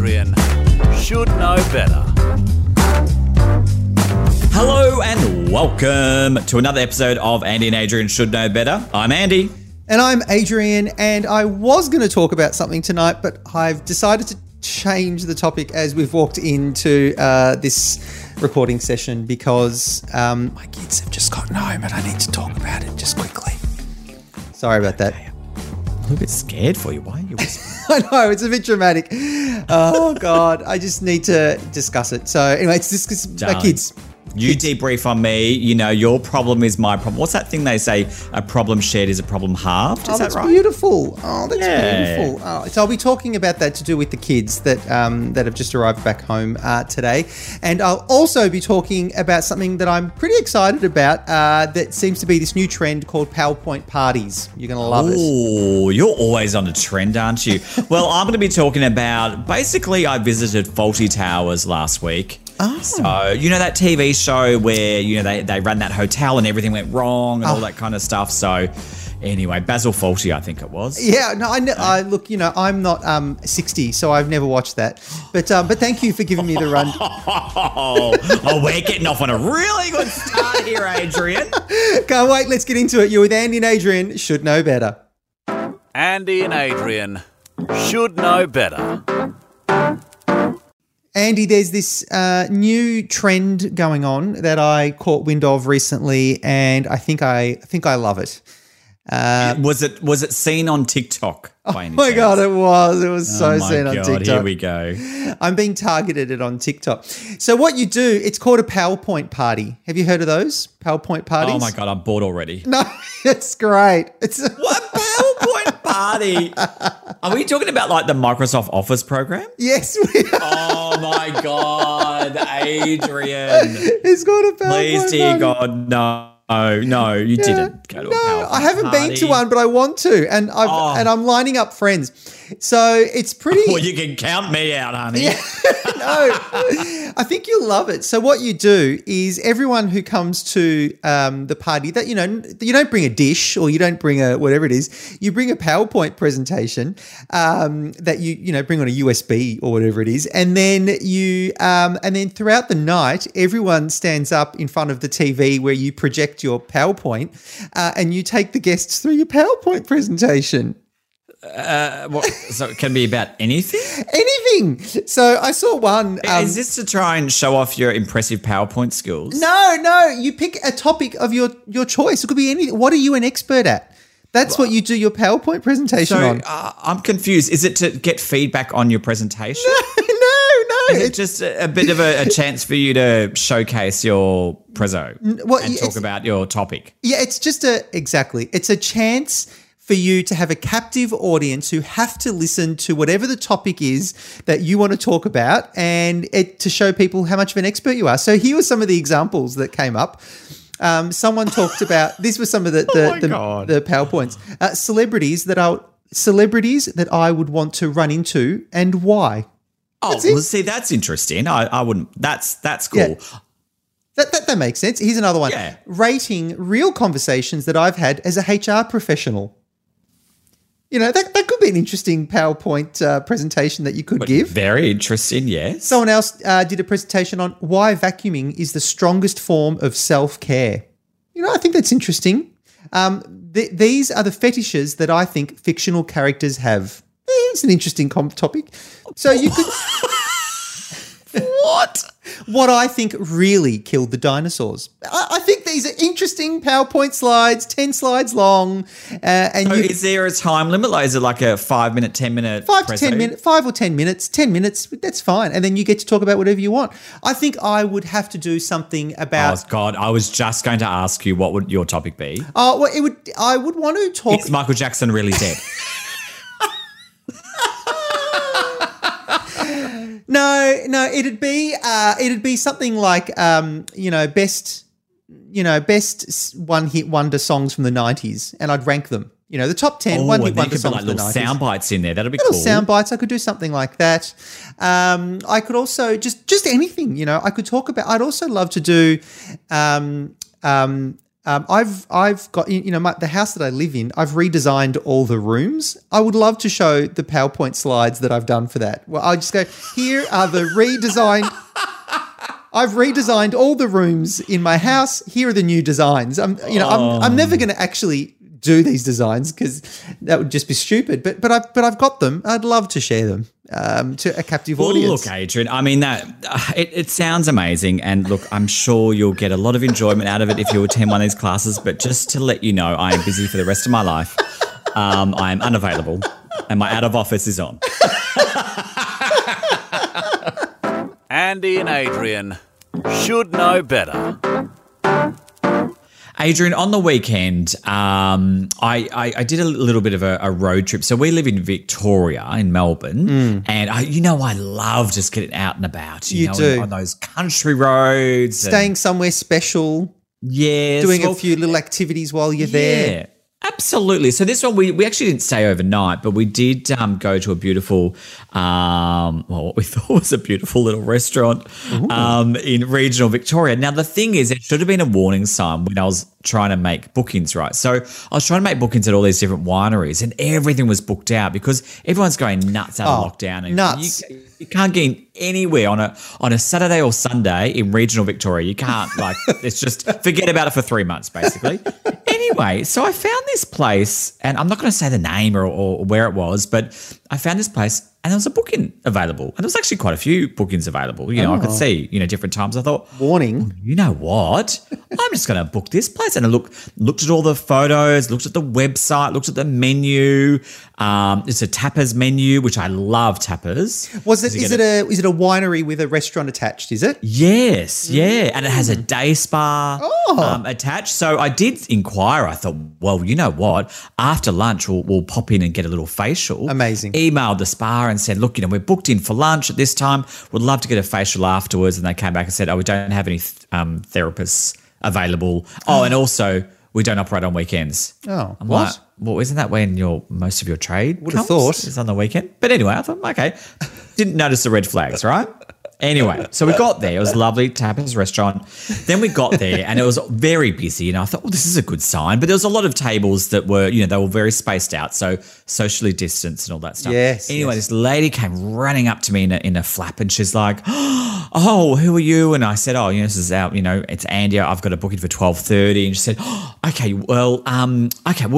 Adrian should know better. Hello and welcome to another episode of Andy and Adrian Should Know Better. I'm Andy. And I'm Adrian, and I was going to talk about something tonight, but I've decided to change the topic as we've walked into this recording session because my kids have just gotten home and I need to talk about it just quickly. Sorry about that. I'm a little bit scared for you. Why are you whispering? I know, it's a bit dramatic. Oh, God. I just need to discuss it. So, anyway, it's just my kids. You debrief on me. You know, your problem is my problem. What's that thing they say? A problem shared is a problem halved. Is that right? Beautiful. Oh, that's beautiful. Oh, so I'll be talking about that to do with the kids that have just arrived back home today. And I'll also be talking about something that I'm pretty excited about that seems to be this new trend called PowerPoint parties. You're going to love it. Oh, you're always on a trend, aren't you? Well, I'm going to be talking about basically I visited Fawlty Towers last week. Oh. So, you know, that TV show where, you know, they ran that hotel and everything went wrong and all that kind of stuff. So, anyway, Basil Fawlty, I think it was. Yeah, no, I look, you know, I'm not 60, so I've never watched that. But thank you for giving me the run. Oh, we're getting off on a really good start here, Adrian. Can't wait. Let's get into it. You're with Andy and Adrian Should Know Better. Andy and Adrian Should Know Better. Andy, there's this new trend going on that I caught wind of recently, and I think I love it. Was it seen on TikTok? By any chance? God, it was. It was on TikTok. Here we go. I'm being targeted on TikTok. So what you do? It's called a PowerPoint party. Have you heard of those PowerPoint parties? Oh my God, I'm bored already. No, it's great. It's what PowerPoint party? Are we talking about like the Microsoft Office program? Yes, we are. Oh my God, Adrian! It's called a PowerPoint party. Please, dear God, no. Oh, no, you didn't go to a PowerPoint party. I haven't been to one, but I want to, and I'm lining up friends. So it's pretty... Well, you can count me out, honey. Yeah, no, I think you'll love it. So what you do is everyone who comes to the party, that, you know, you don't bring a dish or you don't bring a whatever it is, you bring a PowerPoint presentation that you bring on a USB or whatever it is, and then you throughout the night everyone stands up in front of the TV where you project your PowerPoint and you take the guests through your PowerPoint presentation. So it can be about anything? Anything. So I saw one. Is this to try and show off your impressive PowerPoint skills? No. You pick a topic of your choice. It could be anything. What are you an expert at? That's what you do your PowerPoint presentation on. I'm confused. Is it to get feedback on your presentation? No. Is it just a bit of a chance for you to showcase your prezzo and talk about your topic? Yeah, it's just it's a chance for you to have a captive audience who have to listen to whatever the topic is that you want to talk about and to show people how much of an expert you are. So here were some of the examples that came up. Someone talked about, these were some of the PowerPoints, celebrities that I would want to run into and why. Oh, well, see, that's interesting. I wouldn't. That's cool. Yeah. That makes sense. Here's another one. Yeah. Rating real conversations that I've had as a HR professional. You know, that could be an interesting PowerPoint presentation that you could give. Very interesting, yes. Someone else did a presentation on why vacuuming is the strongest form of self-care. You know, I think that's interesting. These are the fetishes that I think fictional characters have. It's an interesting topic. So you could... What I think really killed the dinosaurs. I think these are interesting PowerPoint slides, 10 slides long. Is there a time limit? Is it like a 5 minute, 10 minute? 5 to 10 minutes, 5 or 10 minutes, 10 minutes. That's fine, and then you get to talk about whatever you want. I think I would have to do something about. Oh God, I was just going to ask you what would your topic be. Oh well, it would. I would want to talk. Is Michael Jackson really dead? No, it'd be something like best one-hit wonder songs from the 90s, and I'd rank them. You know, the top 10 one-hit wonder songs from the 90s. Little sound bites in there. That'd be cool. Little sound bites. I could do something like that. I could also just anything. You know, I could talk about. I'd also love to do I've got, you know, the house that I live in, I've redesigned all the rooms. I would love to show the PowerPoint slides that I've done for that. Well, I'll just go, here are the redesigned. I've redesigned all the rooms in my house. Here are the new designs. I'm never going to actually do these designs because that would just be stupid. But I've got them. I'd love to share them to a captive audience. Look, Adrian, I mean that it sounds amazing, and look, I'm sure you'll get a lot of enjoyment out of it if you attend one of these classes. But just to let you know, I am busy for the rest of my life. I am unavailable, and my out of office is on. Andy and Adrian should know better. Adrian, on the weekend, I did a little bit of a road trip. So we live in Victoria, in Melbourne, and I love just getting out and about. You do. On those country roads. Staying somewhere special. Yeah. Doing a few little activities while you're there. Absolutely. So this one, we actually didn't stay overnight, but we did go to a beautiful, what we thought was a beautiful little restaurant in regional Victoria. Now, the thing is, it should have been a warning sign when I was trying to make bookings, right? So I was trying to make bookings at all these different wineries, and everything was booked out because everyone's going nuts out of lockdown. And nuts. You can't get in anywhere on a Saturday or Sunday in regional Victoria. You can't, it's just forget about it for 3 months, basically. Anyway, so I found this place, and I'm not going to say the name or where it was, but I found this place and there was a booking available. And there was actually quite a few bookings available. I could see, different times. I thought, warning. You know what? I'm just going to book this place. And I looked at all the photos, looked at the website, looked at the menu. It's a tapas menu, which I love tapas. Is it a winery with a restaurant attached, is it? Yes, yeah. And it has a day spa attached. So I did inquire. I thought, well, you know what? After lunch, we'll pop in and get a little facial. Amazing. Emailed the spa and said, look, we're booked in for lunch at this time. Would love to get a facial afterwards. And they came back and said, we don't have any therapists available. Oh, and also we don't operate on weekends. Oh, I'm what? Well, isn't that when most of your trade would have thought is on the weekend? But anyway, I thought, okay, didn't notice the red flags, right? Anyway, so we got there. It was lovely, tapas restaurant. Then we got there and it was very busy. And I thought, well, this is a good sign. But there was a lot of tables that were, they were very spaced out. So socially distanced and all that stuff. Yes. Anyway, This lady came running up to me in a flap and she's like, oh, who are you? And I said, this is out, it's Andy. I've got a booking for 12:30. And she said, okay, well,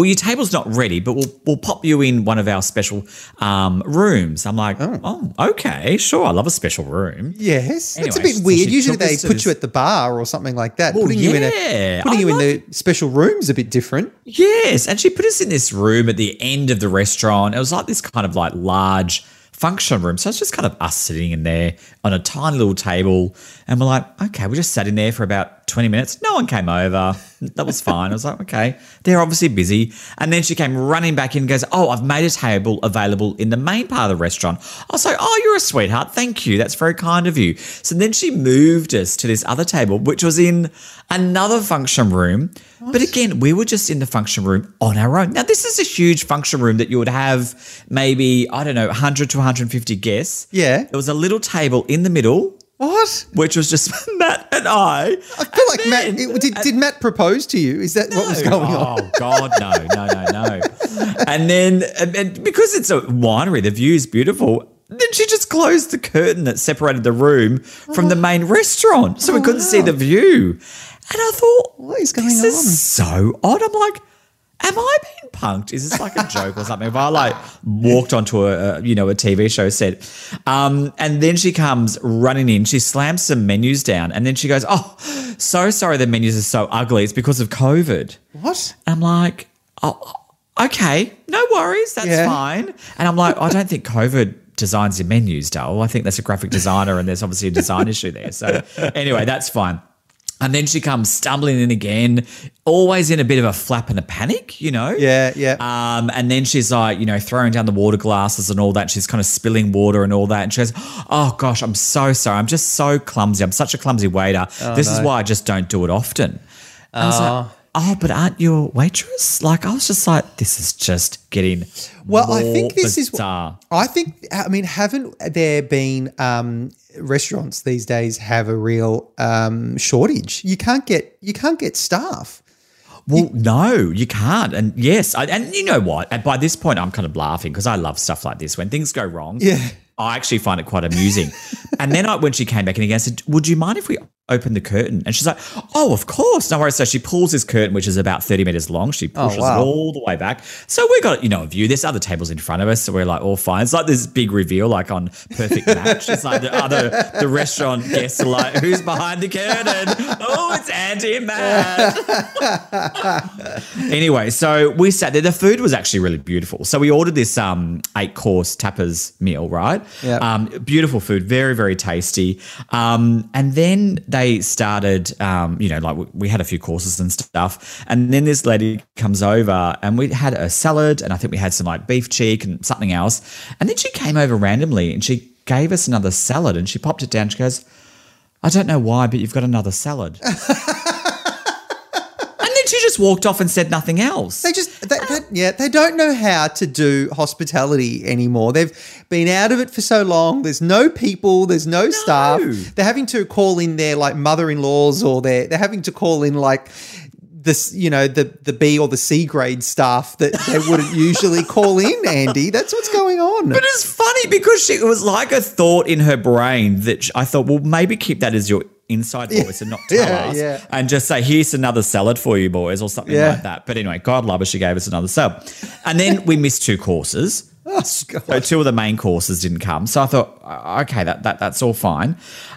your table's not ready, but we'll pop you in one of our special rooms. I'm like, oh, okay, sure. I love a special room. Yes, anyway, it's a bit weird. So usually they put you at the bar or something like that. Well, putting you in the special room's a bit different. Yes, and she put us in this room at the end of the restaurant. It was like this kind of large function room. So it's just kind of us sitting in there on a tiny little table, and we're like, okay, we just sat in there for about 20 minutes. No one came over. That was fine. I was like, okay, they're obviously busy. And then she came running back in and goes, I've made a table available in the main part of the restaurant. I was like, you're a sweetheart. Thank you. That's very kind of you. So then she moved us to this other table, which was in another function room. What? But again, we were just in the function room on our own. Now, this is a huge function room that you would have maybe, 100 to 150 guests. Yeah. There was a little table in the middle. What? Which was just Matt and I. I feel like Matt, did Matt propose to you? Is that what was going on? Oh, God, no. And then because it's a winery, the view is beautiful. Then she just closed the curtain that separated the room from the main restaurant, so we couldn't see the view. And I thought, what is going on? This is so odd. I'm like, am I being punked? Is this like a joke or something? If I walked onto a TV show set, and then she comes running in, she slams some menus down, and then she goes, so sorry the menus are so ugly. It's because of COVID. What? And I'm like, okay, no worries, that's fine. And I'm like, I don't think COVID designs your menus, doll. I think that's a graphic designer, and there's obviously a design issue there. So anyway, that's fine. And then she comes stumbling in again, always in a bit of a flap and a panic, Yeah. And then she's like, throwing down the water glasses and all that. She's kind of spilling water and all that. And she goes, oh, gosh, I'm so sorry. I'm just so clumsy. I'm such a clumsy waiter. This is why I just don't do it often. I was like, but aren't you a waitress? I was just like, this is just getting more bizarre. Haven't there been restaurants these days have a real shortage? You can't get staff. Well, no, you can't. And yes, and you know what? And by this point, I'm kind of laughing because I love stuff like this. When things go wrong, I actually find it quite amusing. And then when she came back in again, I said, would you mind if we open the curtain? And she's like, oh, of course. No worries. So she pulls this curtain, which is about 30 meters long. She pushes it all the way back. So we got, you know, a view. There's other tables in front of us. So we're like, all fine. It's like this big reveal, like on Perfect Match. It's like the restaurant guests are like, who's behind the curtain? Oh, it's Andy and Matt. Anyway, so we sat there. The food was actually really beautiful. So we ordered this 8-course tapas meal, right? Yeah. Beautiful food. Very, very tasty. And then they started, you know, like we had a few courses and stuff. And then this lady comes over and we had a salad and I think we had some like beef cheek and something else. And then she came over randomly and she gave us another salad and she popped it down. She goes, I don't know why, but you've got another salad. She just walked off and said nothing else. They don't know how to do hospitality anymore. They've been out of it for so long. There's no people. There's no staff. They're having to call in their like mother-in-laws or they're having to call in like this, you know, the B or the C grade staff that they wouldn't usually call in, Andy. That's what's going on. But it's funny because it was like a thought in her brain that I thought, well, maybe keep that as your inside voice and not tell us and just say, here's another salad for you boys or something like that. But anyway, God love her, she gave us another salad. And then we missed 2 courses. So 2 of the main courses didn't come. So I thought, okay, that's all fine.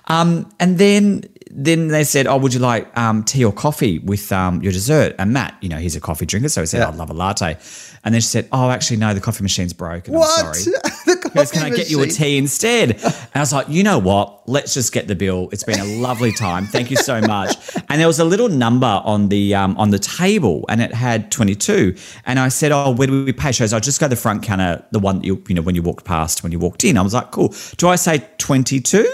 And then they said, oh, would you like tea or coffee with your dessert? And Matt, you know, he's a coffee drinker, so he said, I'd love a latte. And then she said, oh, actually, no, the coffee machine's broken. What? I'm sorry. Can I get you a tea instead? And I was like, you know what? Let's just get the bill. It's been a lovely time. Thank you so much. And there was a little number on the table and it had 22. And I said, oh, where do we pay? She goes, I'll just go to the front counter, the one that you know, when you walked in. I was like, cool. Do I say 22?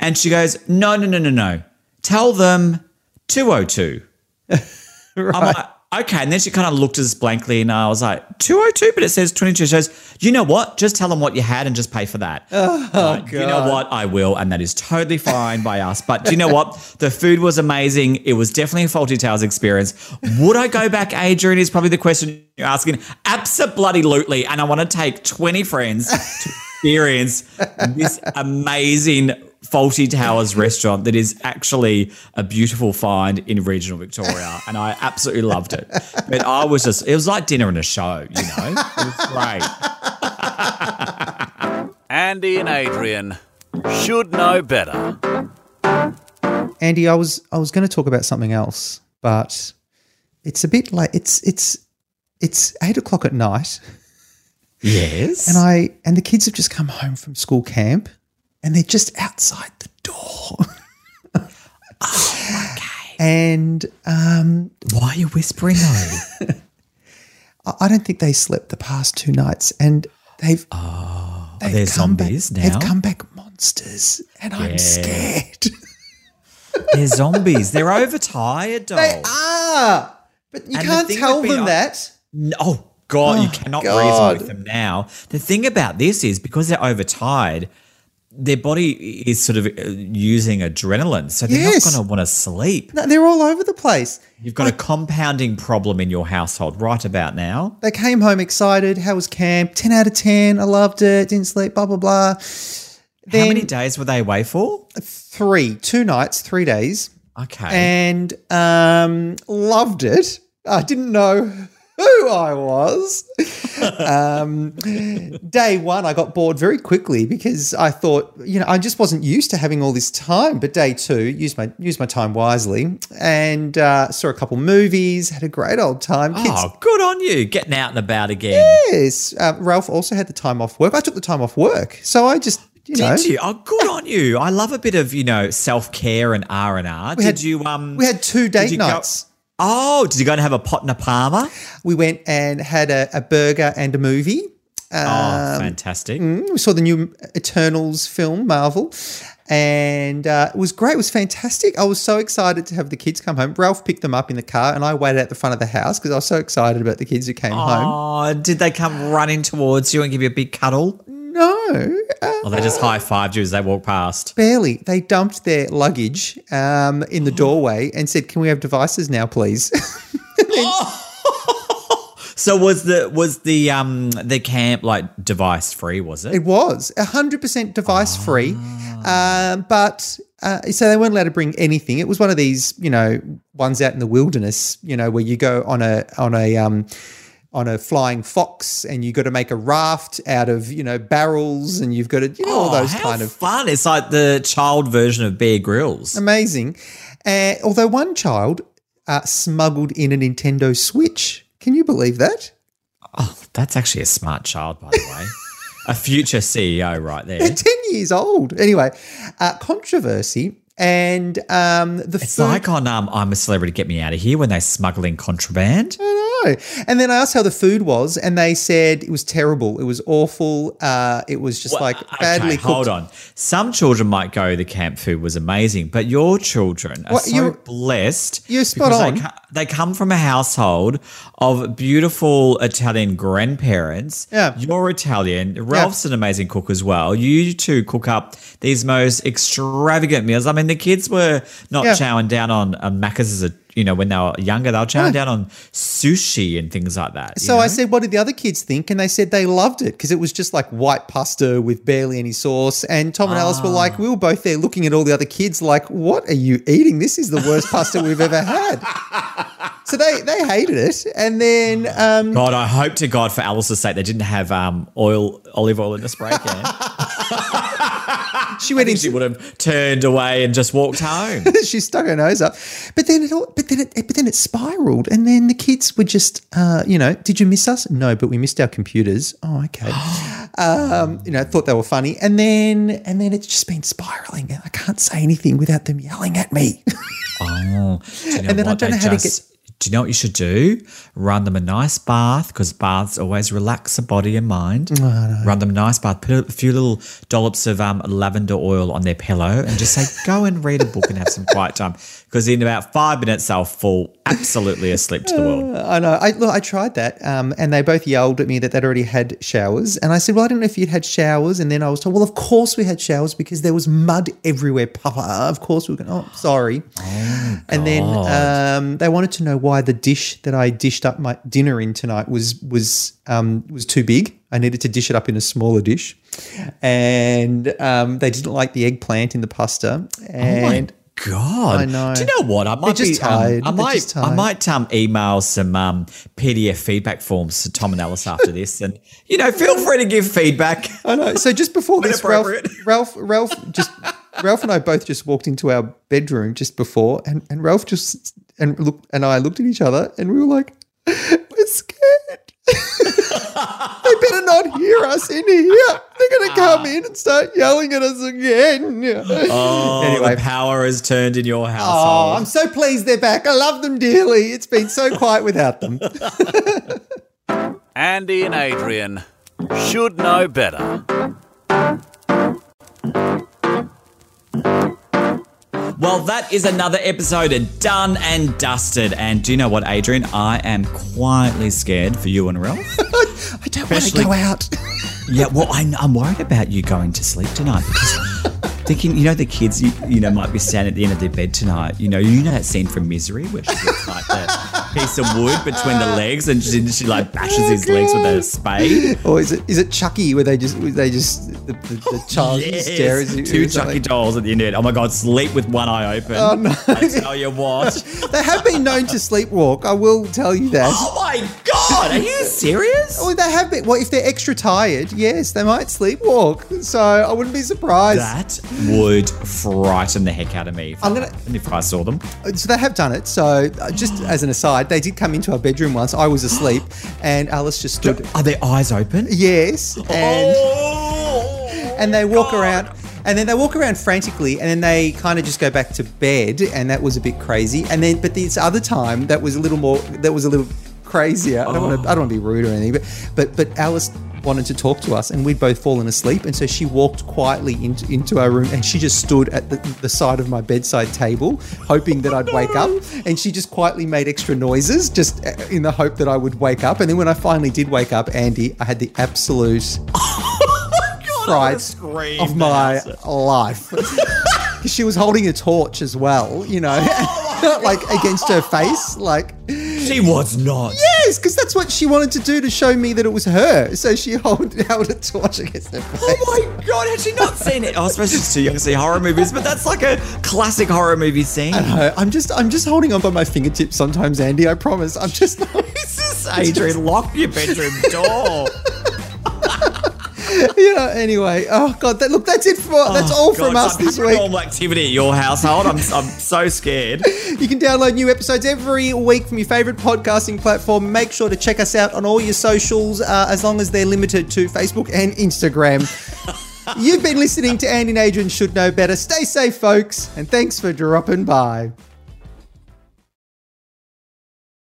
And she goes, no. Tell them 202. Right. I'm like, okay. And then she kind of looked at us blankly and I was like, 202, but it says 22. She goes, you know what? Just tell them what you had and just pay for that. Oh, God. You know what? I will. And that is totally fine by us. But do you know what? The food was amazing. It was definitely a Fawlty Towers experience. Would I go back, Adrian, is probably the question you're asking. Abso-bloody-lutely. And I want to take 20 friends to experience this amazing Fawlty Towers restaurant that is actually a beautiful find in regional Victoria, and I absolutely loved it. But I was just, it was like dinner and a show, you know? It was great. Andy and Adrian should know better. Andy, I was going to talk about something else, but it's a bit late. It's 8:00 at night. Yes. And the kids have just come home from school camp. And they're just outside the door. Okay. And why are you whispering though? I don't think they slept the past 2 nights, and they've they're zombies back, now. They've come back monsters, and I'm scared. They're zombies. They're overtired, doll. They are, but you can't tell them that. Oh God, you cannot reason with them now. The thing about this is because they're overtired. Their body is sort of using adrenaline, so they're not going to want to sleep. No, they're all over the place. You've got a compounding problem in your household right about now. They came home excited. How was camp? 10 out of 10. I loved it. Didn't sleep, blah, blah, blah. Then, how many days were they away for? 3. 2 nights, 3 days. Okay. And loved it. I didn't know who I was. Day 1, I got bored very quickly because I thought, you know, I just wasn't used to having all this time. But day 2, used my time wisely and saw a couple movies, had a great old time. Kids, oh, good on you, getting out and about again. Yes. Ralph also had the time off work. I took the time off work. So I just, you know. Did you? Oh, good on you. I love a bit of, you know, self-care and R&R. We had 2 date nights. Did you go and have a pot and a parma? We went and had a burger and a movie. Fantastic. We saw the new Eternals film, Marvel, and it was great. It was fantastic. I was so excited to have the kids come home. Ralph picked them up in the car and I waited at the front of the house because I was so excited about the kids who came home. Did they come running towards you and give you a big cuddle? No. They just high-fived you as they walked past. Barely. They dumped their luggage in the doorway and said, can we have devices now, please? coming. Oh. So was the camp like device free? Was it? It was 100% device free, so they weren't allowed to bring anything. It was one of these, you know, ones out in the wilderness, you know, where you go on a flying fox, and you've got to make a raft out of, you know, barrels, and you've got to, you know, all those kind of fun. It's like the child version of Bear Grylls. Amazing. Although one child smuggled in a Nintendo Switch. Can you believe that? Oh, that's actually a smart child, by the way. A future CEO right there. They're 10 years old. Anyway, controversy. And I'm a Celebrity, Get Me Out of Here, when they smuggle in contraband. I know. And then I asked how the food was, and they said it was terrible. It was awful. It was just badly cooked. Hold on. Some children might go, the camp food was amazing, but your children are you're blessed. You're spot on. They come from a household of beautiful Italian grandparents. Yeah. You're Italian. Ralph's an amazing cook as well. You two cook up these most extravagant meals. I mean, the kids were not chowing down on Macca's as a, you know, when they were younger, they were chowing down on sushi and things like that. So I said, what did the other kids think? And they said they loved it because it was just like white pasta with barely any sauce. And Tom and Alice were like, we were both there looking at all the other kids like, what are you eating? This is the worst pasta we've ever had. So they hated it. And then God, I hope to God for Alice's sake they didn't have olive oil in the spray can. She would have turned away and just walked home. She stuck her nose up, but then it spiraled, and then the kids were just, you know, did you miss us? No, but we missed our computers. Oh, okay. You know, thought they were funny, and then it's just been spiraling, and I can't say anything without them yelling at me. I don't know how to get. Do you know what you should do? Run them a nice bath, because baths always relax the body and mind. Oh, no. Run them a nice bath. Put a few little dollops of lavender oil on their pillow and just say, go and read a book and have some quiet time, because in about 5 minutes they'll fall absolutely asleep to the world. I know. I tried that and they both yelled at me that they'd already had showers. And I said, well, I don't know if you'd had showers. And then I was told, well, of course we had showers because there was mud everywhere, Papa. Of course we were going, sorry. Oh, and then they wanted to know why the dish that I dished up my dinner in tonight was too big. I needed to dish it up in a smaller dish, and they didn't like the eggplant in the pasta. And oh my God! I know. Do you know what? I might be tired. I might email some PDF feedback forms to Tom and Alice after this, and you know, feel free to give feedback. I know. So just before this, Ralph and I both just walked into our bedroom just before, and Ralph just. And I looked at each other and we were like, we're scared. They better not hear us in here. They're going to come in and start yelling at us again. Oh, anyway. The power has turned in your household. Oh, I'm so pleased they're back. I love them dearly. It's been so quiet without them. Andy and Adrian should know better. Well, that is another episode done and dusted. And do you know what, Adrian? I am quietly scared for you and Ralph. I don't want to go out. Yeah, well, I'm worried about you going to sleep tonight because thinking, you know, the kids, you know, might be standing at the end of their bed tonight. You know that scene from Misery where she gets like that piece of wood between the legs and she like bashes his legs with a spade. Or is it Chucky where they just the child stares at you? Two Chucky dolls at the end of it. Oh my God, sleep with one eye open. Oh, no. I tell you what. They have been known to sleepwalk, I will tell you that. Oh my God, are you serious? Oh, they have been. Well, if they're extra tired, yes, they might sleepwalk. So I wouldn't be surprised. That would frighten the heck out of me if I saw them. So they have done it. So just as an aside, they did come into our bedroom once. I was asleep and Alice just stood. Are their eyes open? Yes. And they walk around. And then they walk around frantically, and then they kind of just go back to bed, and that was a bit crazy. And then, but this other time, that was a little crazier. I don't want to be rude or anything, but Alice wanted to talk to us, and we'd both fallen asleep, and so she walked quietly into our room, and she just stood at the side of my bedside table, hoping that I'd wake up, and she just quietly made extra noises, just in the hope that I would wake up. And then when I finally did wake up, Andy, I had the absolute fright of my life. She was holding a torch as well, you know, like against her face, like. She was not. Yes, because that's what she wanted to do to show me that it was her. So she held a torch against her face. Oh my God, had she not seen it? I suppose she's too young to see horror movies, but that's like a classic horror movie scene. I know. I'm just holding on by my fingertips sometimes, Andy. I promise. I'm just not. Adrian, lock your bedroom door. You know, anyway, oh God, look, that's it. That's all from us this week. Normal activity at your household. I'm so scared. You can download new episodes every week from your favourite podcasting platform. Make sure to check us out on all your socials, as long as they're limited to Facebook and Instagram. You've been listening to Andy and Adrian Should Know Better. Stay safe, folks, and thanks for dropping by.